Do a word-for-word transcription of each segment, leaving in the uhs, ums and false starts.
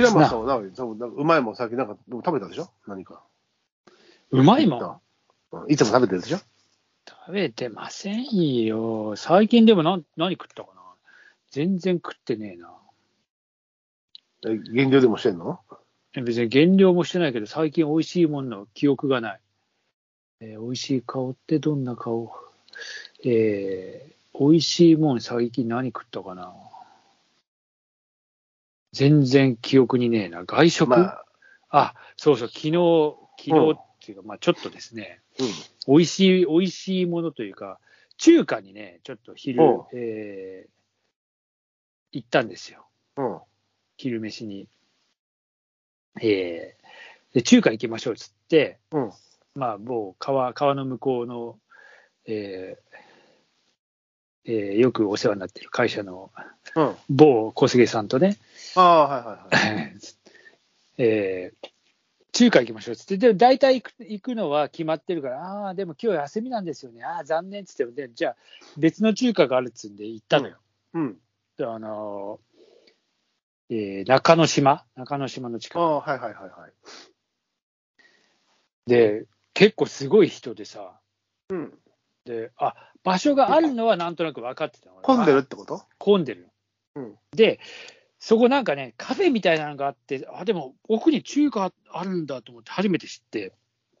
ですな。平間さんはなんかうまいもん最近なんか食べたでしょ何か。うまいもんいつも食べてるでしょ。食べてませんよ。最近でも 何, 何食ったかな。全然食ってねえな。減量でもしてんの？別に減量もしてないけど最近美味しいものの記憶がない、えー、美味しい顔ってどんな顔、えー、美味しいもん最近何食ったかな全然記憶にねえな。外食、まあ、あ、そうそう昨日昨日っていうか、うん、まあちょっとですね、うん、美味しい美味しいものというか中華にねちょっと昼、うんえー、行ったんですよ、うん、昼飯にえー、で中華行きましょうっつって、うん、まあもう川川の向こうの、えーえー、よくお世話になってる会社の某小菅さんとね、ああはいはいはいえー、中華行きましょうっつってで大体行く、行くのは決まってるからああでも今日休みなんですよねああ残念っつってでじゃあ別の中華があるっつんで行ったのよ、うんうん、であのーえー、中之島中之島の近くあ、はいはいはいはい、で結構すごい人でさ、うん、であ場所があるのはなんとなく分かってたの混んでるってこと混んでる、うん、でそこなんかねカフェみたいなのがあってあでも奥に中華あるんだと思って初めて知って、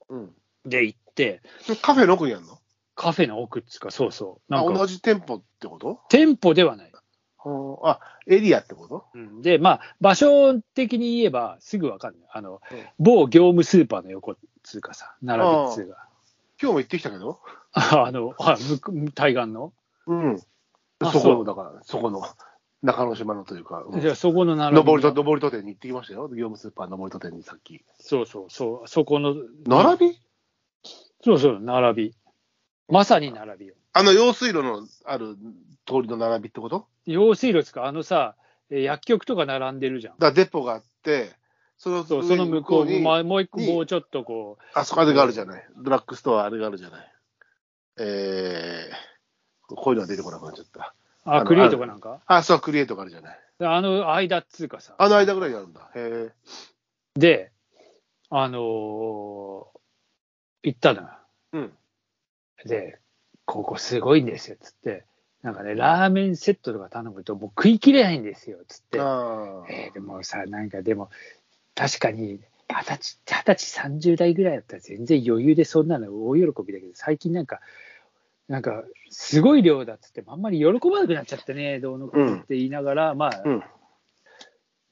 うん、で行ってカフェの奥にあるのカフェの奥っていうかそうそうなんか同じ店舗ってこと店舗ではないあエリアってこと、うん、でまあ場所的に言えばすぐ分かんないあの、うん、某業務スーパーの横っつうかさ並びっつうか今日も行ってきたけどあのあ対岸のうんそこのだからそこの中之島のというか、うん、じゃあそこの並び上りと上りと店に行ってきましたよ業務スーパーの上りと店にさっきそうそうそうそこの並びそうそう並びまさに並びよあの用水路のある通りの並びってこと用水路ですかあのさ薬局とか並んでるじゃんだデポがあってそのそうその向こうにもう一個もうちょっとこうあそこあれがあるじゃないドラッグストアあれがあるじゃないえー、こういうのは出てこなくなっちゃったああクリエイトかなんか あ, あそうクリエイトがあるじゃないあの間っつうかさあの間ぐらいにあるんだへえであのー、行ったのうんでここすごいんですよつってなんかねラーメンセットとか頼むともう食い切れないんですよつってあ、えー、でもさなんかでも確かに二十歳二十歳さんじゅう代ぐらいだったら全然余裕でそんなの大喜びだけど最近なんかなんかすごい量だっつってあんまり喜ばなくなっちゃってねどうのこうのって言いながら、うん、まあ、うん、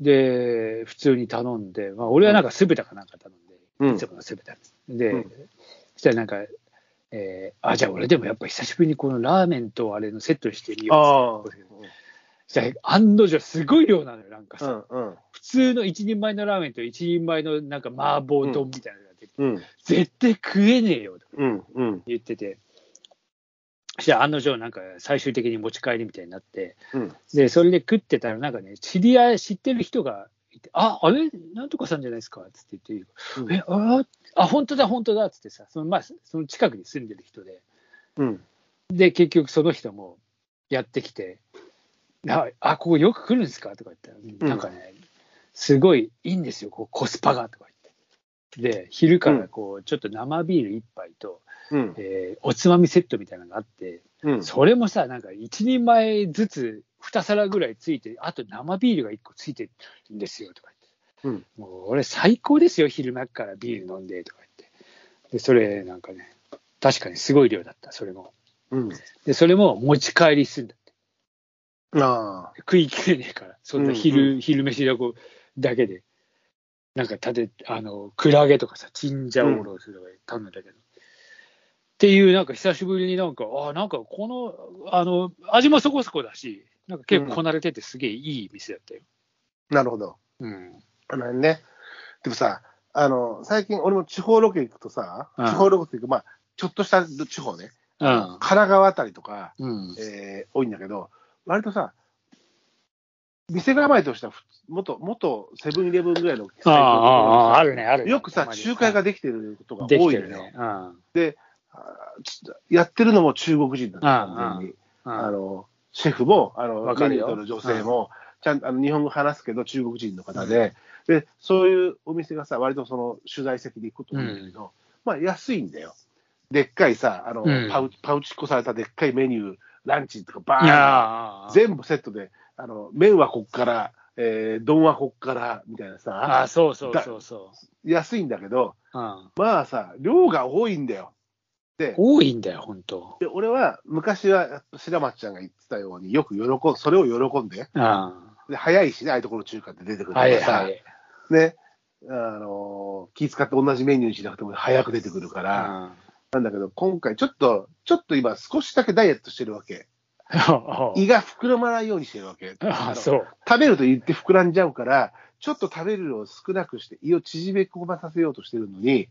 で普通に頼んで、まあ、俺はなんか酢豚かなんか頼んで、うん、いつもの酢豚で、うん、そしたらなんかえー、あじゃあ俺でもやっぱ久しぶりにこのラーメンとあれのセットにしてみようってじゃあ案の定すごい量なのよなんかさ、うんうん、普通の一人前のラーメンと一人前のなんか麻婆丼みたいなのが出て、うん、絶対食えねえよと言ってて、うんうん、そしたら案の定なんか最終的に持ち帰りみたいになって、うん、でそれで食ってたらなんかね知り合い知ってる人がいてああれなんとかさんじゃないですかつって言って、うん、えああ本当だ本当だっつってさその、まあ、その近くに住んでる人で、うん、で結局その人もやってきてああここよく来るんですかとか言ったらなんかね、うん、すごいいいんですよこうコスパがとか言ってで昼からこうちょっと生ビール一杯と、うんえー、おつまみセットみたいなのがあって、うん、それもさなんか一人前ずつに皿ぐらいついてあと生ビールがいっこついてるんですよとか言って、うん、もう俺最高ですよ昼間からビール飲んでとか言ってでそれなんかね確かにすごい量だったそれも、うん、でそれも持ち帰りするんだってあ食いきれねえからそんな 昼,、うんうん、昼飯だこだけでなんかたてあのクラゲとかさチンジャオロースとか頼んだけど、うんっていうなんか久しぶりになんかあなんかこのあの味もそこそこだしなんか結構こなれててすげえいい店だったよ、うん、なるほど、うん、あのねでもさあの最近俺も地方ロケ行くとさ、うん、地方ロケ行くまあちょっとした地方ね、うん、神奈川あたりとか、うんえー、多いんだけど割とさ店構えとしては元元セブンイレブンぐらいのあああるねあるねよくさ仲介ができてることが多いよね、うん、でやってるのも中国人だったんでシェフもあのメニューの女性もちゃんとあの日本語話すけど中国人の方で、でそういうお店がさ割とその取材先で行くことなんだけど、うんまあ、安いんだよ。でっかいさあの、うん、パウチ、パウチっこされたでっかいメニューランチとかバーン全部セットであの麺はこっから、えー、丼はこっからみたいなさあそうそうそうそう安いんだけど、うん、まあさ量が多いんだよ。で多いんだよ本当で俺は昔は白松ちゃんが言ってたようによく喜んそれを喜んで、うん、で早いしねああいうところ中華って出てくるからさ、はいはいねあのー、気使って同じメニューにしなくても早く出てくるから、うん、なんだけど今回ちょっとちょっと今少しだけダイエットしてるわけ胃が膨らまないようにしてるわけああそう食べると言って膨らんじゃうからちょっと食べる量を少なくして胃を縮め込まさせようとしてるのに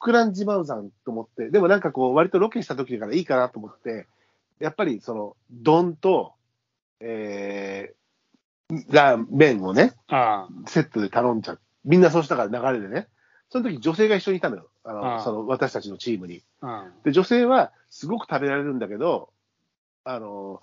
膨らんじまうざんと思ってでもなんかこう割とロケした時だからいいかなと思ってやっぱりその丼と、えー、ラーメンをねああセットで頼んじゃうみんなそうしたから流れでねその時女性が一緒にいたのよあのああその私たちのチームにああで女性はすごく食べられるんだけどあの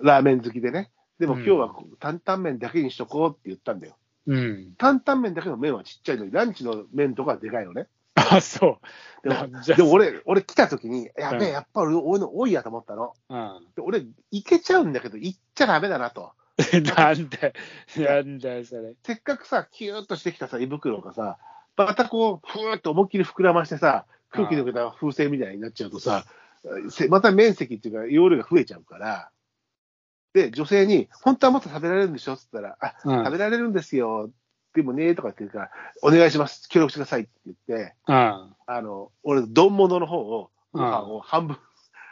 ラーメン好きでねでも今日は担々麺だけにしとこうって言ったんだよ、うん、担々麺だけの麺はちっちゃいのにランチの麺とかはでかいのねあそうで も, でも 俺, 俺来た時にやべえやっぱ俺の多いやと思ったの、うん、で俺行けちゃうんだけど行っちゃダメだなとなんだなんだそれせっかくさキューッとしてきたさ胃袋がさまたこうふーっと思いっきり膨らましてさ空気抜けた風船みたいになっちゃうとさまた面積っていうか容量が増えちゃうからで女性に本当はもっと食べられるんでしょって言ったらあ、うん、食べられるんですよでもねとかって言うからお願いします協力してくださいって言って、うん、あの俺丼物の方を、うん、を半分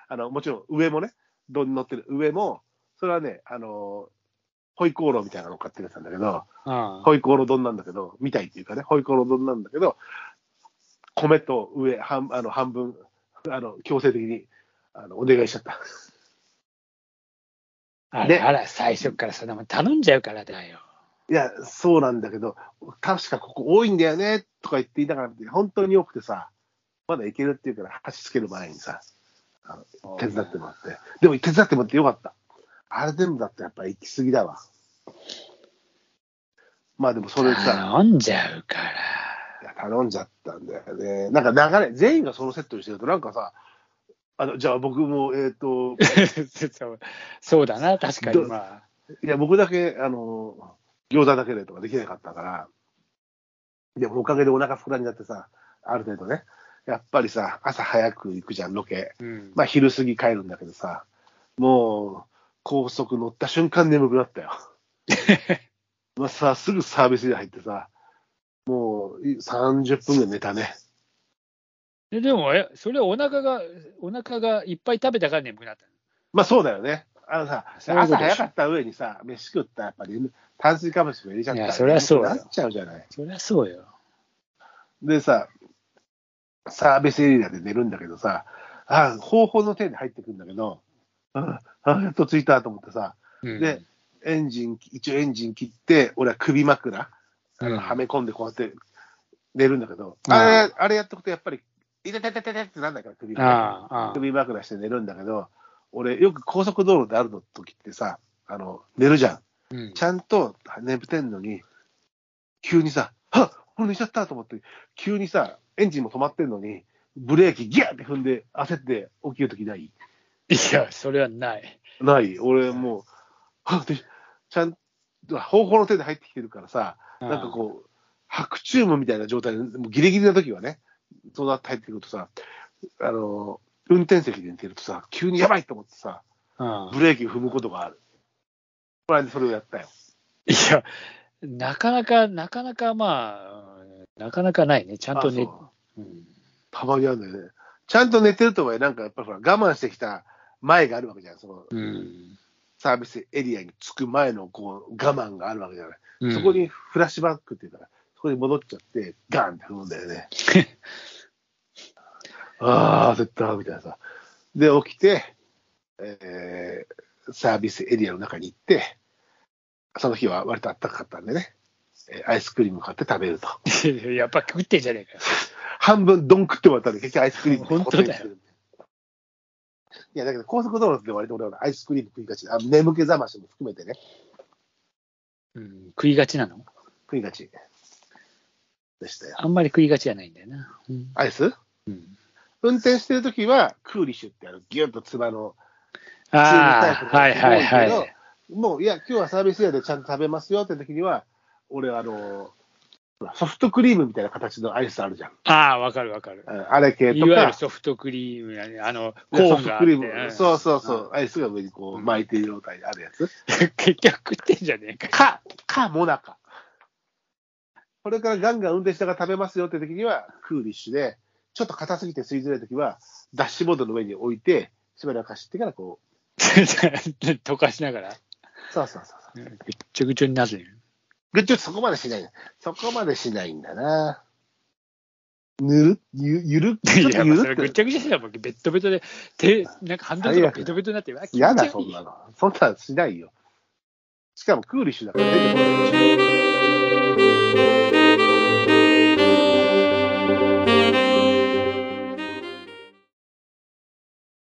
あのもちろん上もね丼に乗ってる上もそれはねあのホイコーローみたいなのを買ってるやつなんだけど、うん、ホイコーロー丼なんだけどみたいっていうかねホイコーロー丼なんだけど米と上半あの半分あの強制的にあのお願いしちゃったあれあら最初からそんなもん頼んじゃうからだよいやそうなんだけど確かここ多いんだよねとか言って言いながら本当に多くてさまだいけるっていうから箸つける前にさあの手伝ってもらってでも手伝ってもらってよかったあれ全部だってやっぱ行き過ぎだわまあでもそれさ頼んじゃうからいや頼んじゃったんだよねなんか流れ全員がそのセットにしてるとなんかさあのじゃあ僕もえっ、ー、とそうだな確かにまあいや僕だけあの餃子だけでとかできなかったからでもおかげでお腹膨らんじゃってさある程度ねやっぱりさ朝早く行くじゃんロケ、うん、まあ昼過ぎ帰るんだけどさもう高速乗った瞬間眠くなったよまあさすぐサービスで入ってさもうさんじゅっぷんぐらい寝たね で, でもえそれはお腹がお腹がいっぱい食べたから眠くなったまあそうだよねあのさ朝早かった上にさ飯食ったらやっぱり炭水化物も入れちゃったらいやそりゃそうよなっちゃうじゃないそりゃそうよでさサービスエリアで寝るんだけどさあ方法の手で入ってくるんだけどああやっと着いたと思ってさ、うん、でエンジン一応エンジン切って俺は首枕あの、うん、はめ込んでこうやって寝るんだけど、うん、あれあれやっとくとやっぱりいてててててってなんだから首枕ああ首枕して寝るんだけど俺よく高速道路であるの時ってさあの寝るじゃん、うん、ちゃんと眠ってんのに急にさはっ俺寝ちゃったと思って急にさエンジンも止まってんのにブレーキギャーって踏んで焦って起きるときないいやそれはないない俺もうはでちゃんと方法の手で入ってきてるからさ、うん、なんかこう白昼夢みたいな状態でもうギリギリな時はねそうなって入ってくるとさあの運転席で寝てるとさ急にやばいと思ってさ、うん、ブレーキを踏むことがあるこれでそれをやったよいやなかなかなかなかまあなかなかないねちゃんと寝、うん、たまにあるんだよねちゃんと寝てるとはなんかやっぱりほら我慢してきた前があるわけじゃんその、うん、サービスエリアに着く前のこう我慢があるわけじゃない、うん、そこにフラッシュバックっていうからそこに戻っちゃってガンって踏むんだよねああ焦ったみたいなさで起きて、えー、サービスエリアの中に行ってその日は割とあったかかったんでねアイスクリーム買って食べるとやっぱ食ってんじゃねえか半分どん食ってもらったら結局アイスクリーム本当だよいやだけど高速道路って割と俺はアイスクリーム食いがちあ眠気覚ましも含めてね、うん、食いがちなの食いがちでしたよ。あんまり食いがちじゃないんだよな、うん、アイス、うん、運転してるときはクーリッシュってあるギュッとつばのチームタイプのが多いけど、はいはいはい、もういや今日はサービスエリアでちゃんと食べますよって時には俺あのソフトクリームみたいな形のアイスあるじゃん。ああ、わかるわかる。あれ系とか。いわゆるソフトクリームやね。あの、コーンが。ソフトクリーム。そうそうそう。アイスが上にこう巻いている状態であるやつ。結局食ってんじゃねえか。か、か、もなか。これからガンガン運転しながら食べますよって時には、クーリッシュで、ちょっと硬すぎて吸いづらい時は、ダッシュボードの上に置いて、しばらく走ってからこう。溶かしながら。そうそうそう。ぐっちょぐちょになる。ぐっちょそこまでしない。そこまでしないんだな。ぬるゆゆるって言うの。ぐっちゃぐちゃしてたもん。ベッドベトで、手、なんかハンドルがベトベトになってる。嫌だ、そんなの。そんなのしないよ。しかもクーリッシュだから出てこないでしょ。